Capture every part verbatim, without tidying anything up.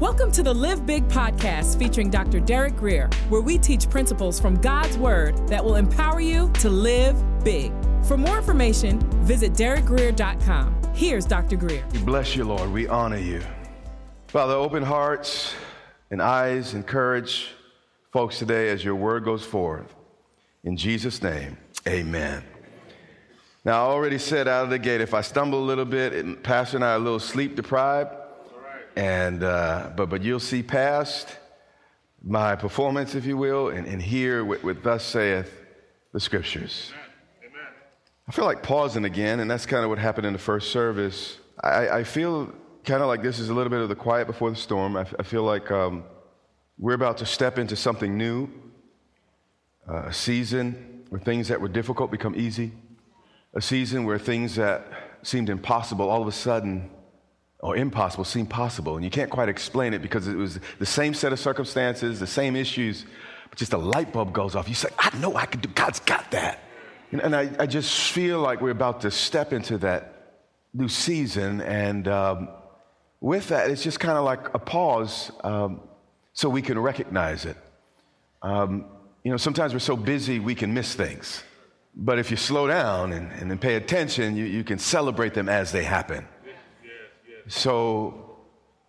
Welcome to the Live Big Podcast featuring Doctor Derek Greer, where we teach principles from God's Word that will empower you to live big. For more information, visit Derek Greer dot com. Here's Doctor Greer. We bless you, Lord. We honor you. Father, open hearts and eyes, encourage folks today as your word goes forth. In Jesus' name, amen. Now, I already said out of the gate, if I stumble a little bit, and Pastor and I are a little sleep deprived. And uh, but but you'll see past my performance, if you will, and, and hear what, what thus saith the Scriptures. Amen. Amen. I feel like pausing again, and that's kind of what happened in the first service. I, I feel kind of like this is a little bit of the quiet before the storm. I, I feel like um, we're about to step into something new, uh, a season where things that were difficult become easy, a season where things that seemed impossible all of a sudden or impossible seem possible, and you can't quite explain it because it was the same set of circumstances, the same issues, but just a light bulb goes off. You say, I know I can do, God's got that. And, and I, I just feel like we're about to step into that new season, and um, with that, it's just kind of like a pause um, so we can recognize it. Um, you know, sometimes we're so busy we can miss things, but if you slow down and, and then pay attention, you, you can celebrate them as they happen. So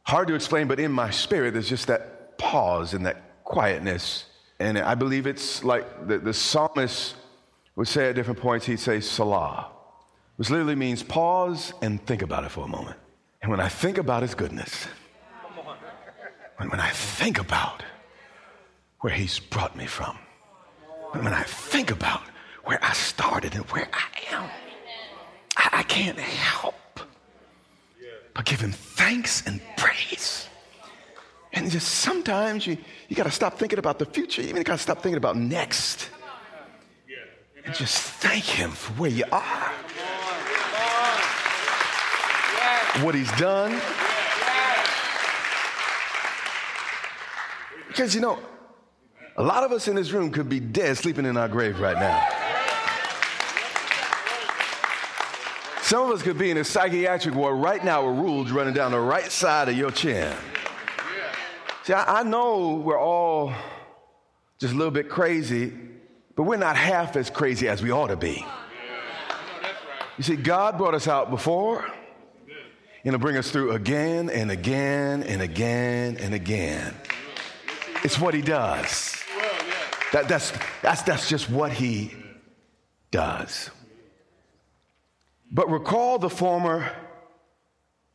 hard to explain, but in my spirit, there's just that pause and that quietness. And I believe it's like the, the psalmist would say at different points, he'd say Salah, which literally means pause and think about it for a moment. And when I think about his goodness, when, when I think about where he's brought me from, when, when I think about where I started and where I am, I, I can't help but give him thanks and praise. And just sometimes you, you got to stop thinking about the future. You even got to stop thinking about next. And just thank him for where you are, what he's done. Because, you know, a lot of us in this room could be dead, sleeping in our grave right now. Some of us could be in a psychiatric ward right now with rules running down the right side of your chin. See, I, I know we're all just a little bit crazy, but we're not half as crazy as we ought to be. You see, God brought us out before, and he'll bring us through again and again and again and again. It's what he does. That, that's, that's, that's just what he does. But recall the former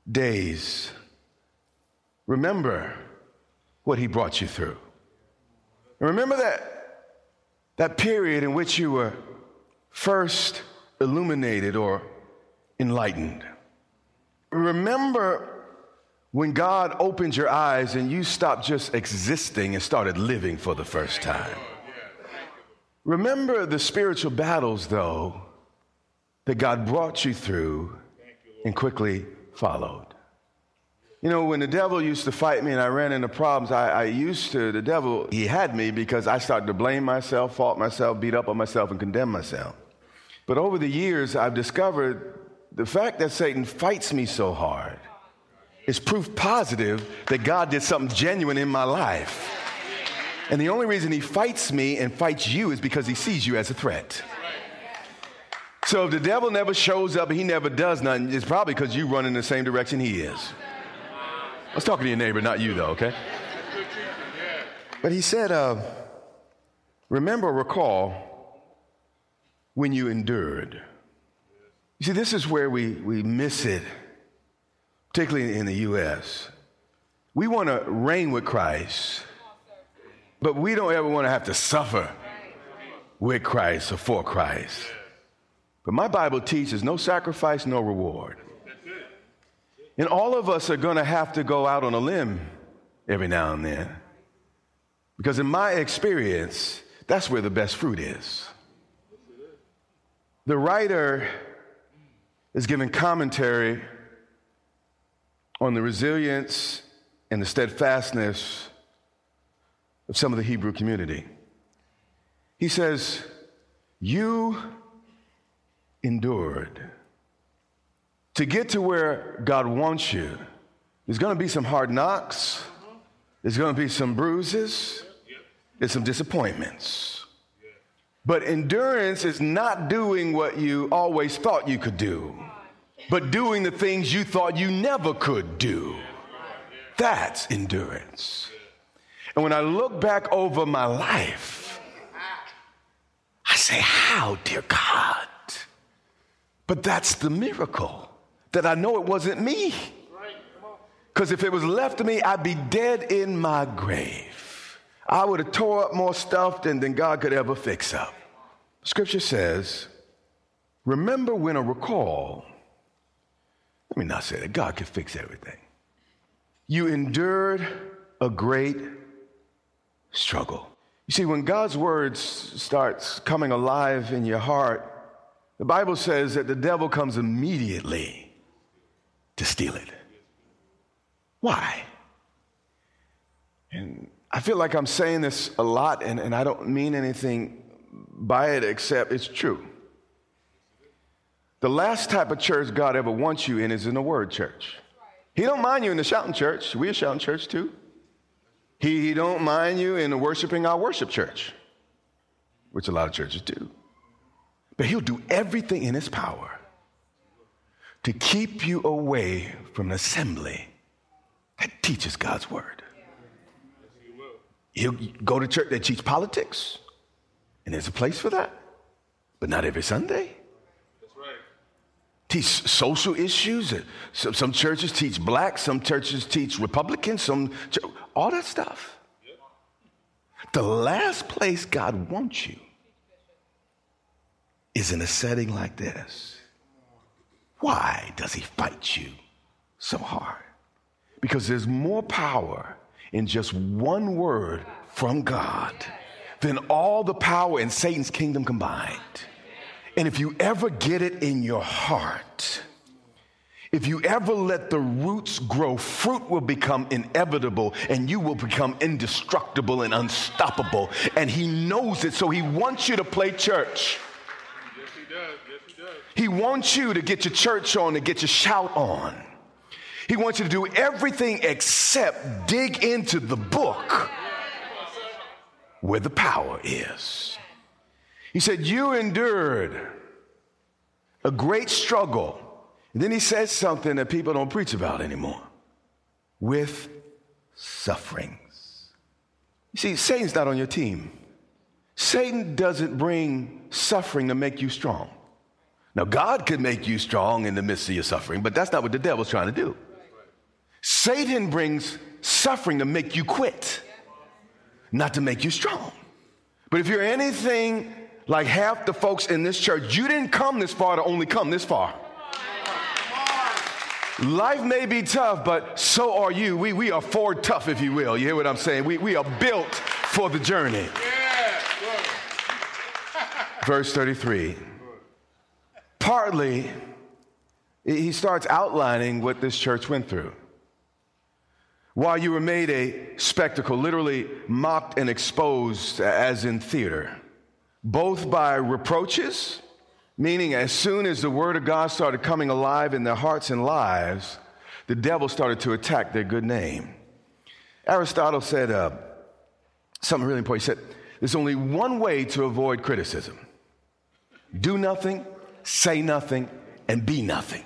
days. Remember what he brought you through. Remember that that period in which you were first illuminated or enlightened. Remember when God opened your eyes and you stopped just existing and started living for the first time. Remember the spiritual battles, though, that God brought you through and quickly followed. You know, when the devil used to fight me and I ran into problems, I, I used to, the devil, he had me because I started to blame myself, fault myself, beat up on myself, and condemn myself. But over the years, I've discovered the fact that Satan fights me so hard is proof positive that God did something genuine in my life. And the only reason he fights me and fights you is because he sees you as a threat. So if the devil never shows up and he never does nothing, it's probably because you run in the same direction he is. I was talking to your neighbor, not you, though, okay? But he said, uh, remember, recall when you endured. You see, this is where we, we miss it, particularly in the U S We want to reign with Christ, but we don't ever want to have to suffer with Christ or for Christ. But my Bible teaches no sacrifice, no reward. And all of us are going to have to go out on a limb every now and then. Because in my experience, that's where the best fruit is. The writer is giving commentary on the resilience and the steadfastness of some of the Hebrew community. He says, you endured. To get to where God wants you, there's going to be some hard knocks. There's going to be some bruises. There's some disappointments. But endurance is not doing what you always thought you could do, but doing the things you thought you never could do. That's endurance. And when I look back over my life, I say, how, dear God? But that's the miracle, that I know it wasn't me. Because if it was left to me, I'd be dead in my grave. I would have tore up more stuff than, than God could ever fix up. Scripture says, remember when I recall, let me not say that, God can fix everything. You endured a great struggle. You see, when God's word starts coming alive in your heart, the Bible says that the devil comes immediately to steal it. Why? And I feel like I'm saying this a lot, and, and I don't mean anything by it except it's true. The last type of church God ever wants you in is in the Word church. He don't mind you in the shouting church. We're a shouting church too. He, he don't mind you in the worshiping our worship church, which a lot of churches do. But he'll do everything in his power to keep you away from an assembly that teaches God's word. He'll go to church that teach politics, and there's a place for that, but not every Sunday. That's right. Teach social issues. Some, some churches teach black, some churches teach Republicans, some ch- all that stuff. Yeah. The last place God wants you is in a setting like this. Why does he fight you so hard? Because there's more power in just one word from God than all the power in Satan's kingdom combined. And if you ever get it in your heart, if you ever let the roots grow, fruit will become inevitable, and you will become indestructible and unstoppable. And he knows it, so he wants you to play church. He wants you to get your church on, to get your shout on. He wants you to do everything except dig into the book where the power is. He said, you endured a great struggle. And then he says something that people don't preach about anymore. With sufferings. You see, Satan's not on your team. Satan doesn't bring suffering to make you strong. Now, God could make you strong in the midst of your suffering, but that's not what the devil's trying to do. Satan brings suffering to make you quit, not to make you strong. But if you're anything like half the folks in this church, you didn't come this far to only come this far. Life may be tough, but so are you. We, we are Ford tough, if you will. You hear what I'm saying? We, we are built for the journey. Verse thirty-three. Partly, he starts outlining what this church went through. While you were made a spectacle, literally mocked and exposed as in theater, both by reproaches, meaning as soon as the word of God started coming alive in their hearts and lives, the devil started to attack their good name. Aristotle said uh, something really important. He said, there's only one way to avoid criticism. Do nothing. Say nothing, and be nothing.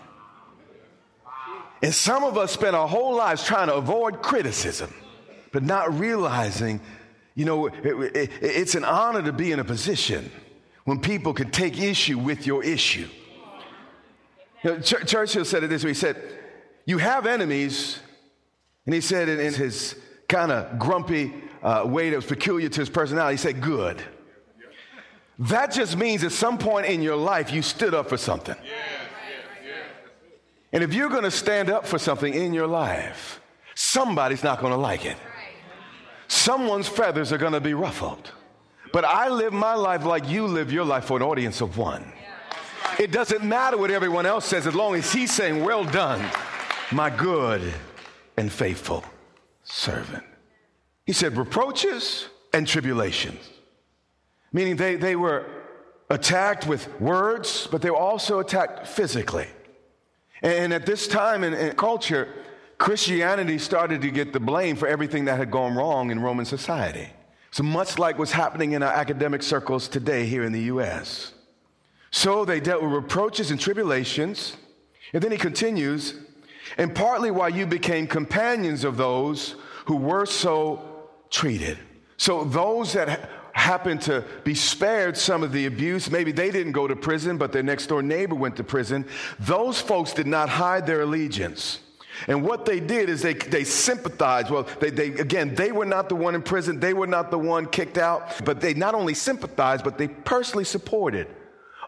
And some of us spend our whole lives trying to avoid criticism, but not realizing, you know, it, it, it's an honor to be in a position when people can take issue with your issue. You know, Ch- Churchill said it this way. He said, you have enemies, and he said it in his kind of grumpy uh, way that was peculiar to his personality. He said, good. That just means at some point in your life, you stood up for something. Yeah, yeah, yeah. And if you're going to stand up for something in your life, somebody's not going to like it. Someone's feathers are going to be ruffled. But I live my life like you live your life for an audience of one. It doesn't matter what everyone else says as long as he's saying, well done, my good and faithful servant. He said reproaches and tribulations. Meaning they, they were attacked with words, but they were also attacked physically. And at this time in, in culture, Christianity started to get the blame for everything that had gone wrong in Roman society. So much like what's happening in our academic circles today here in the U S So they dealt with reproaches and tribulations. And then he continues, and partly why you became companions of those who were so treated. So those that happened to be spared some of the abuse, maybe they didn't go to prison, but their next door neighbor went to prison. Those folks did not hide their allegiance. And what they did is they, they sympathized. Well, they, they again, they were not the one in prison. They were not the one kicked out. But they not only sympathized, but they personally supported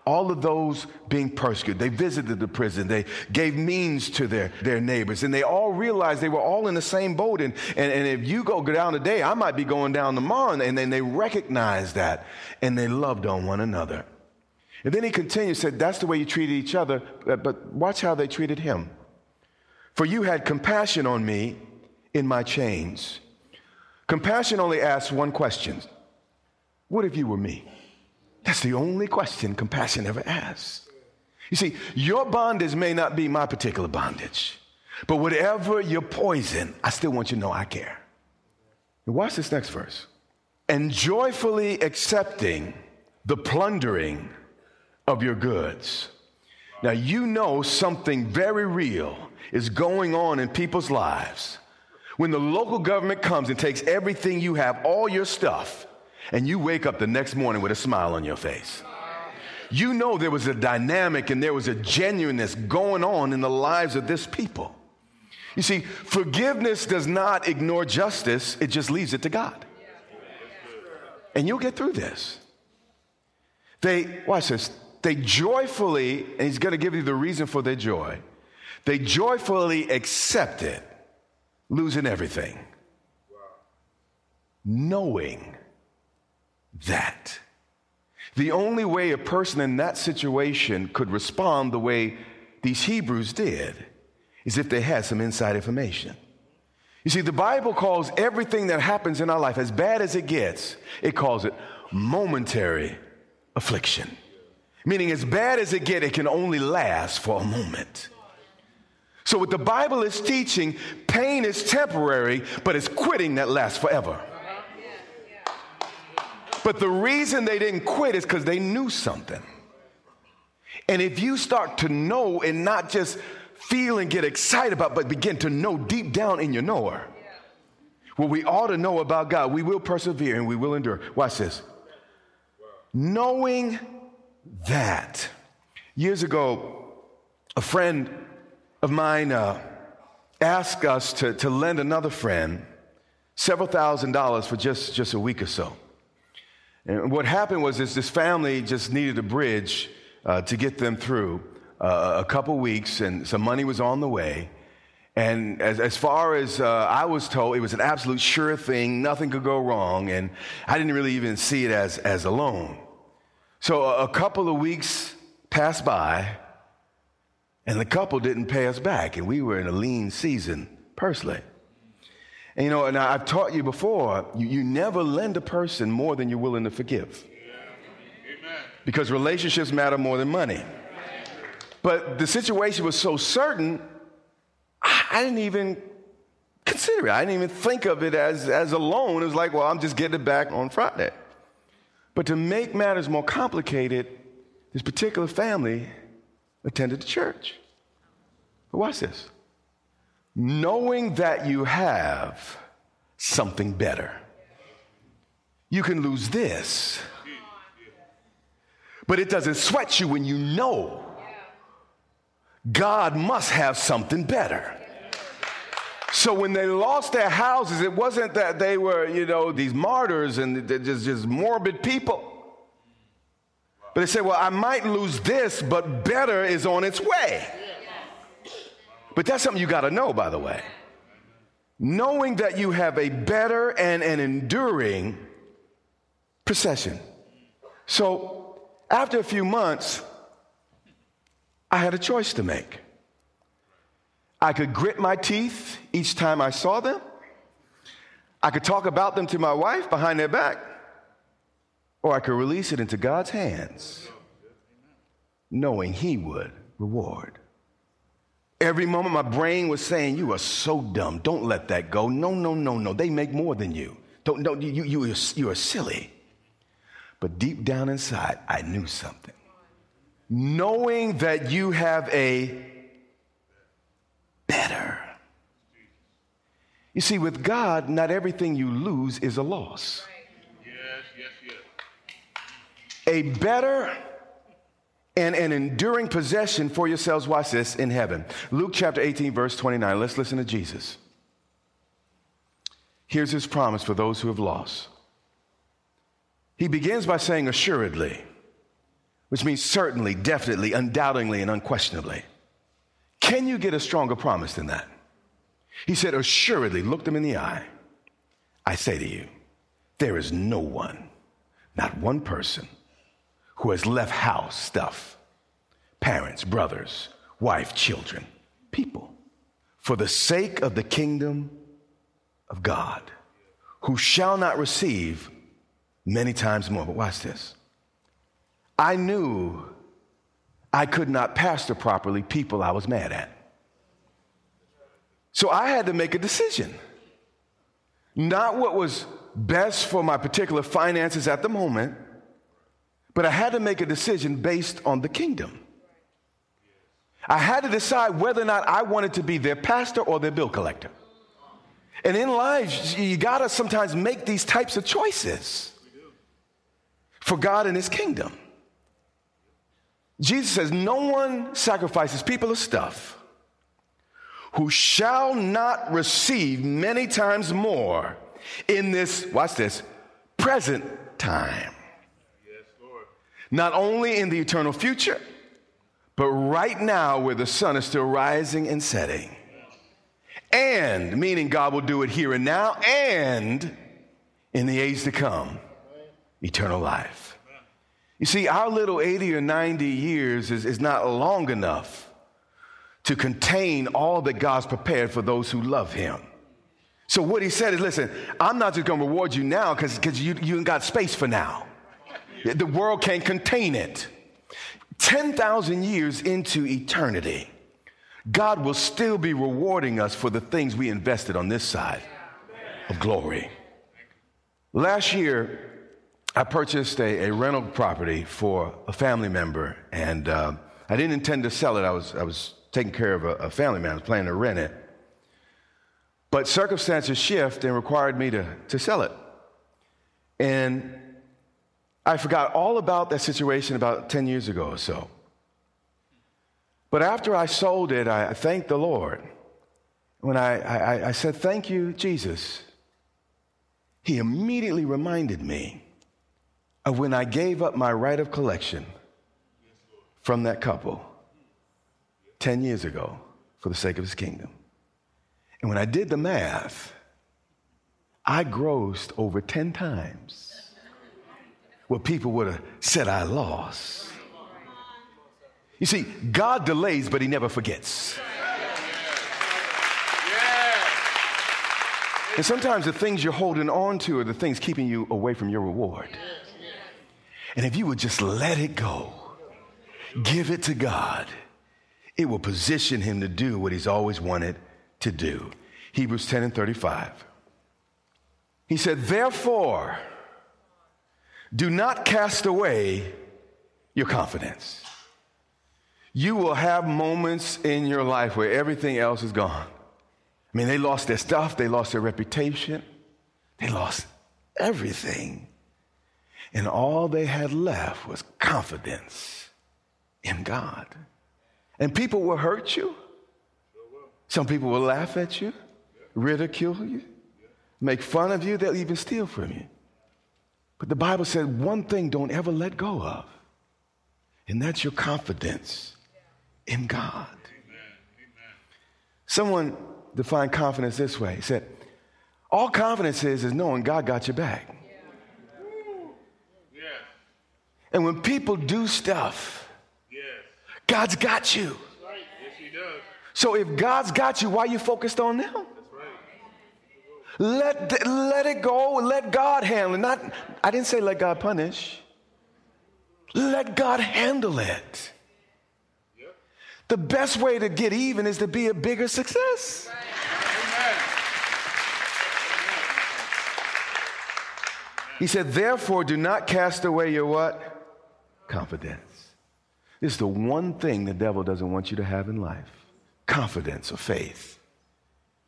all of those being persecuted. They visited the prison. They gave means to their, their neighbors. And they all realized they were all in the same boat. And, and, and if you go down today, I might be going down tomorrow. And then they recognized that. And they loved on one another. And then he continued, said, that's the way you treated each other. But, but watch how they treated him. For you had compassion on me in my chains. Compassion only asks one question. What if you were me? That's the only question compassion ever asks. You see, your bondage may not be my particular bondage, but whatever your poison, I still want you to know I care. And watch this next verse. And joyfully accepting the plundering of your goods. Now, you know something very real is going on in people's lives when the local government comes and takes everything you have, all your stuff, and you wake up the next morning with a smile on your face. You know there was a dynamic and there was a genuineness going on in the lives of this people. You see, forgiveness does not ignore justice. It just leaves it to God. And you'll get through this. They, watch this, they joyfully, and he's going to give you the reason for their joy. They joyfully accepted losing everything, knowing that the only way a person in that situation could respond the way these Hebrews did is if they had some inside information. You see, the Bible calls everything that happens in our life, as bad as it gets, it calls it momentary affliction. Meaning, as bad as it gets, it can only last for a moment. So what the Bible is teaching, pain is temporary, but it's quitting that lasts forever. But the reason they didn't quit is because they knew something. And if you start to know and not just feel and get excited about, but begin to know deep down in your knower, what we ought to know about God, we will persevere and we will endure. Watch this. Knowing that. Years ago, a friend of mine uh, asked us to, to lend another friend several thousand dollars for just, just a week or so. And what happened was this, this family just needed a bridge uh, to get them through uh, a couple weeks, and some money was on the way. And as, as far as uh, I was told, it was an absolute sure thing. Nothing could go wrong, and I didn't really even see it as, as a loan. So a, a couple of weeks passed by, and the couple didn't pay us back, and we were in a lean season personally. And, you know, and I've taught you before, you, you never lend a person more than you're willing to forgive. Yeah. Because relationships matter more than money. Amen. But the situation was so certain, I, I didn't even consider it. I didn't even think of it as, as a loan. It was like, well, I'm just getting it back on Friday. But to make matters more complicated, this particular family attended the church. But watch this. Knowing that you have something better. You can lose this, but it doesn't sweat you when you know God must have something better. So when they lost their houses, it wasn't that they were, you know, these martyrs and just, just morbid people. But they said, well, I might lose this, but better is on its way. But that's something you got to know, by the way. Knowing that you have a better and an enduring possession. So after a few months, I had a choice to make. I could grit my teeth each time I saw them. I could talk about them to my wife behind their back. Or I could release it into God's hands, knowing he would reward. Every moment my brain was saying, you are so dumb. Don't let that go. No, no, no, no. They make more than you. Don't, don't, you, you, you, you are silly. But deep down inside, I knew something. Knowing that you have a better. You see, with God, not everything you lose is a loss. Yes, yes, yes. A better and an enduring possession for yourselves, watch this, in heaven. Luke chapter eighteen, verse twenty-nine. Let's listen to Jesus. Here's his promise for those who have lost. He begins by saying assuredly, which means certainly, definitely, undoubtedly, and unquestionably. Can you get a stronger promise than that? He said, assuredly, look them in the eye. I say to you, there is no one, not one person, who has left house, stuff, parents, brothers, wife, children, people, for the sake of the kingdom of God, who shall not receive many times more. But watch this. I knew I could not pastor properly people I was mad at. So I had to make a decision. Not what was best for my particular finances at the moment, but I had to make a decision based on the kingdom. I had to decide whether or not I wanted to be their pastor or their bill collector. And in life, you got to sometimes make these types of choices for God and his kingdom. Jesus says, no one sacrifices people or stuff who shall not receive many times more in this, watch this, present time. Yes, Lord. Not only in the eternal future, but right now where the sun is still rising and setting. And, meaning God will do it here and now, and in the age to come, eternal life. You see, our little eighty or ninety years is, is not long enough to contain all that God's prepared for those who love him. So what he said is, listen, I'm not just going to reward you now because you, you ain't got space for now. The world can't contain it. ten thousand years into eternity, God will still be rewarding us for the things we invested on this side of glory. Last year, I purchased a, a rental property for a family member, and uh, I didn't intend to sell it. I was I was... taking care of a, a family man, I was planning to rent it. But circumstances shift and required me to, to sell it. And I forgot all about that situation about ten years ago or so. But after I sold it, I thanked the Lord. When I, I, I said, thank you, Jesus, he immediately reminded me of when I gave up my right of collection from that couple ten years ago for the sake of his kingdom. And when I did the math, I grossed over ten times what people would have said I lost. You see, God delays, but he never forgets. And sometimes the things you're holding on to are the things keeping you away from your reward. And if you would just let it go, give it to God, it will position him to do what he's always wanted to do. Hebrews ten and thirty-five. He said, therefore, do not cast away your confidence. You will have moments in your life where everything else is gone. I mean, they lost their stuff. They lost their reputation. They lost everything. And all they had left was confidence in God. And people will hurt you. Some people will laugh at you, ridicule you, make fun of you. They'll even steal from you. But the Bible said one thing don't ever let go of, and that's your confidence in God. Amen. Amen. Someone defined confidence this way. He said, all confidence is is knowing God got your back. Yeah. Yeah. And when people do stuff, God's got you. That's right. Yes, he does. So if God's got you, why are you focused on them? That's right. Let, the, let it go and let God handle it. Not, I didn't say let God punish. Let God handle it. Yep. The best way to get even is to be a bigger success. Right. Amen. He said, therefore, do not cast away your what? Confidence. This is the one thing the devil doesn't want you to have in life. Confidence or faith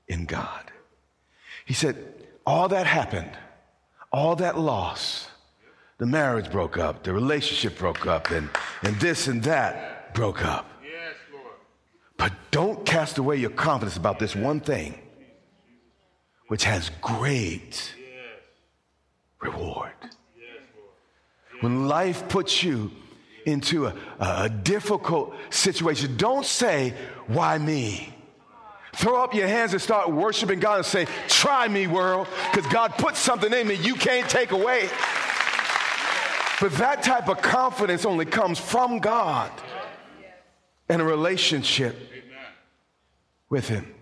in God. He said, all that happened, all that loss, the marriage broke up, the relationship broke up, and, and this and that broke up. Yes, Lord. But don't cast away your confidence about this one thing, which has great reward. When life puts you into a, a difficult situation, don't say, why me? Throw up your hands and start worshiping God and say, try me, world, because God put something in me you can't take away. But that type of confidence only comes from God and a relationship with Him.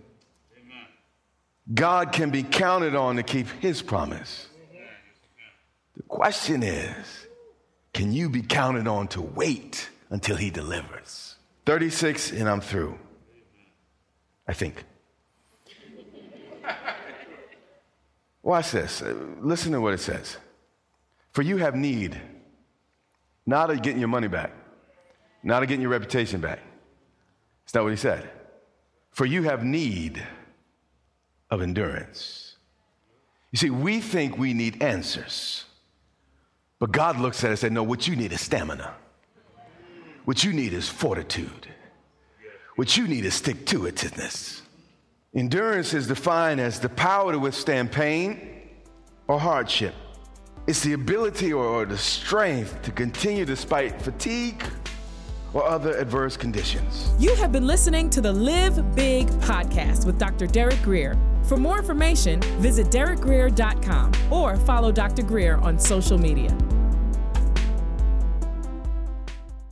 God can be counted on to keep His promise. The question is, can you be counted on to wait until He delivers? thirty-six, and I'm through. I think. Watch this. Listen to what it says. For you have need, not of getting your money back, not of getting your reputation back. It's not what he said. For you have need of endurance. You see, we think we need answers. But God looks at it and says, no, what you need is stamina. What you need is fortitude. What you need is stick-to-itiveness. Endurance is defined as the power to withstand pain or hardship. It's the ability or the strength to continue despite fatigue or other adverse conditions. You have been listening to the Live Big Podcast with Doctor Derek Greer. For more information, visit Derek Greer dot com or follow Doctor Greer on social media.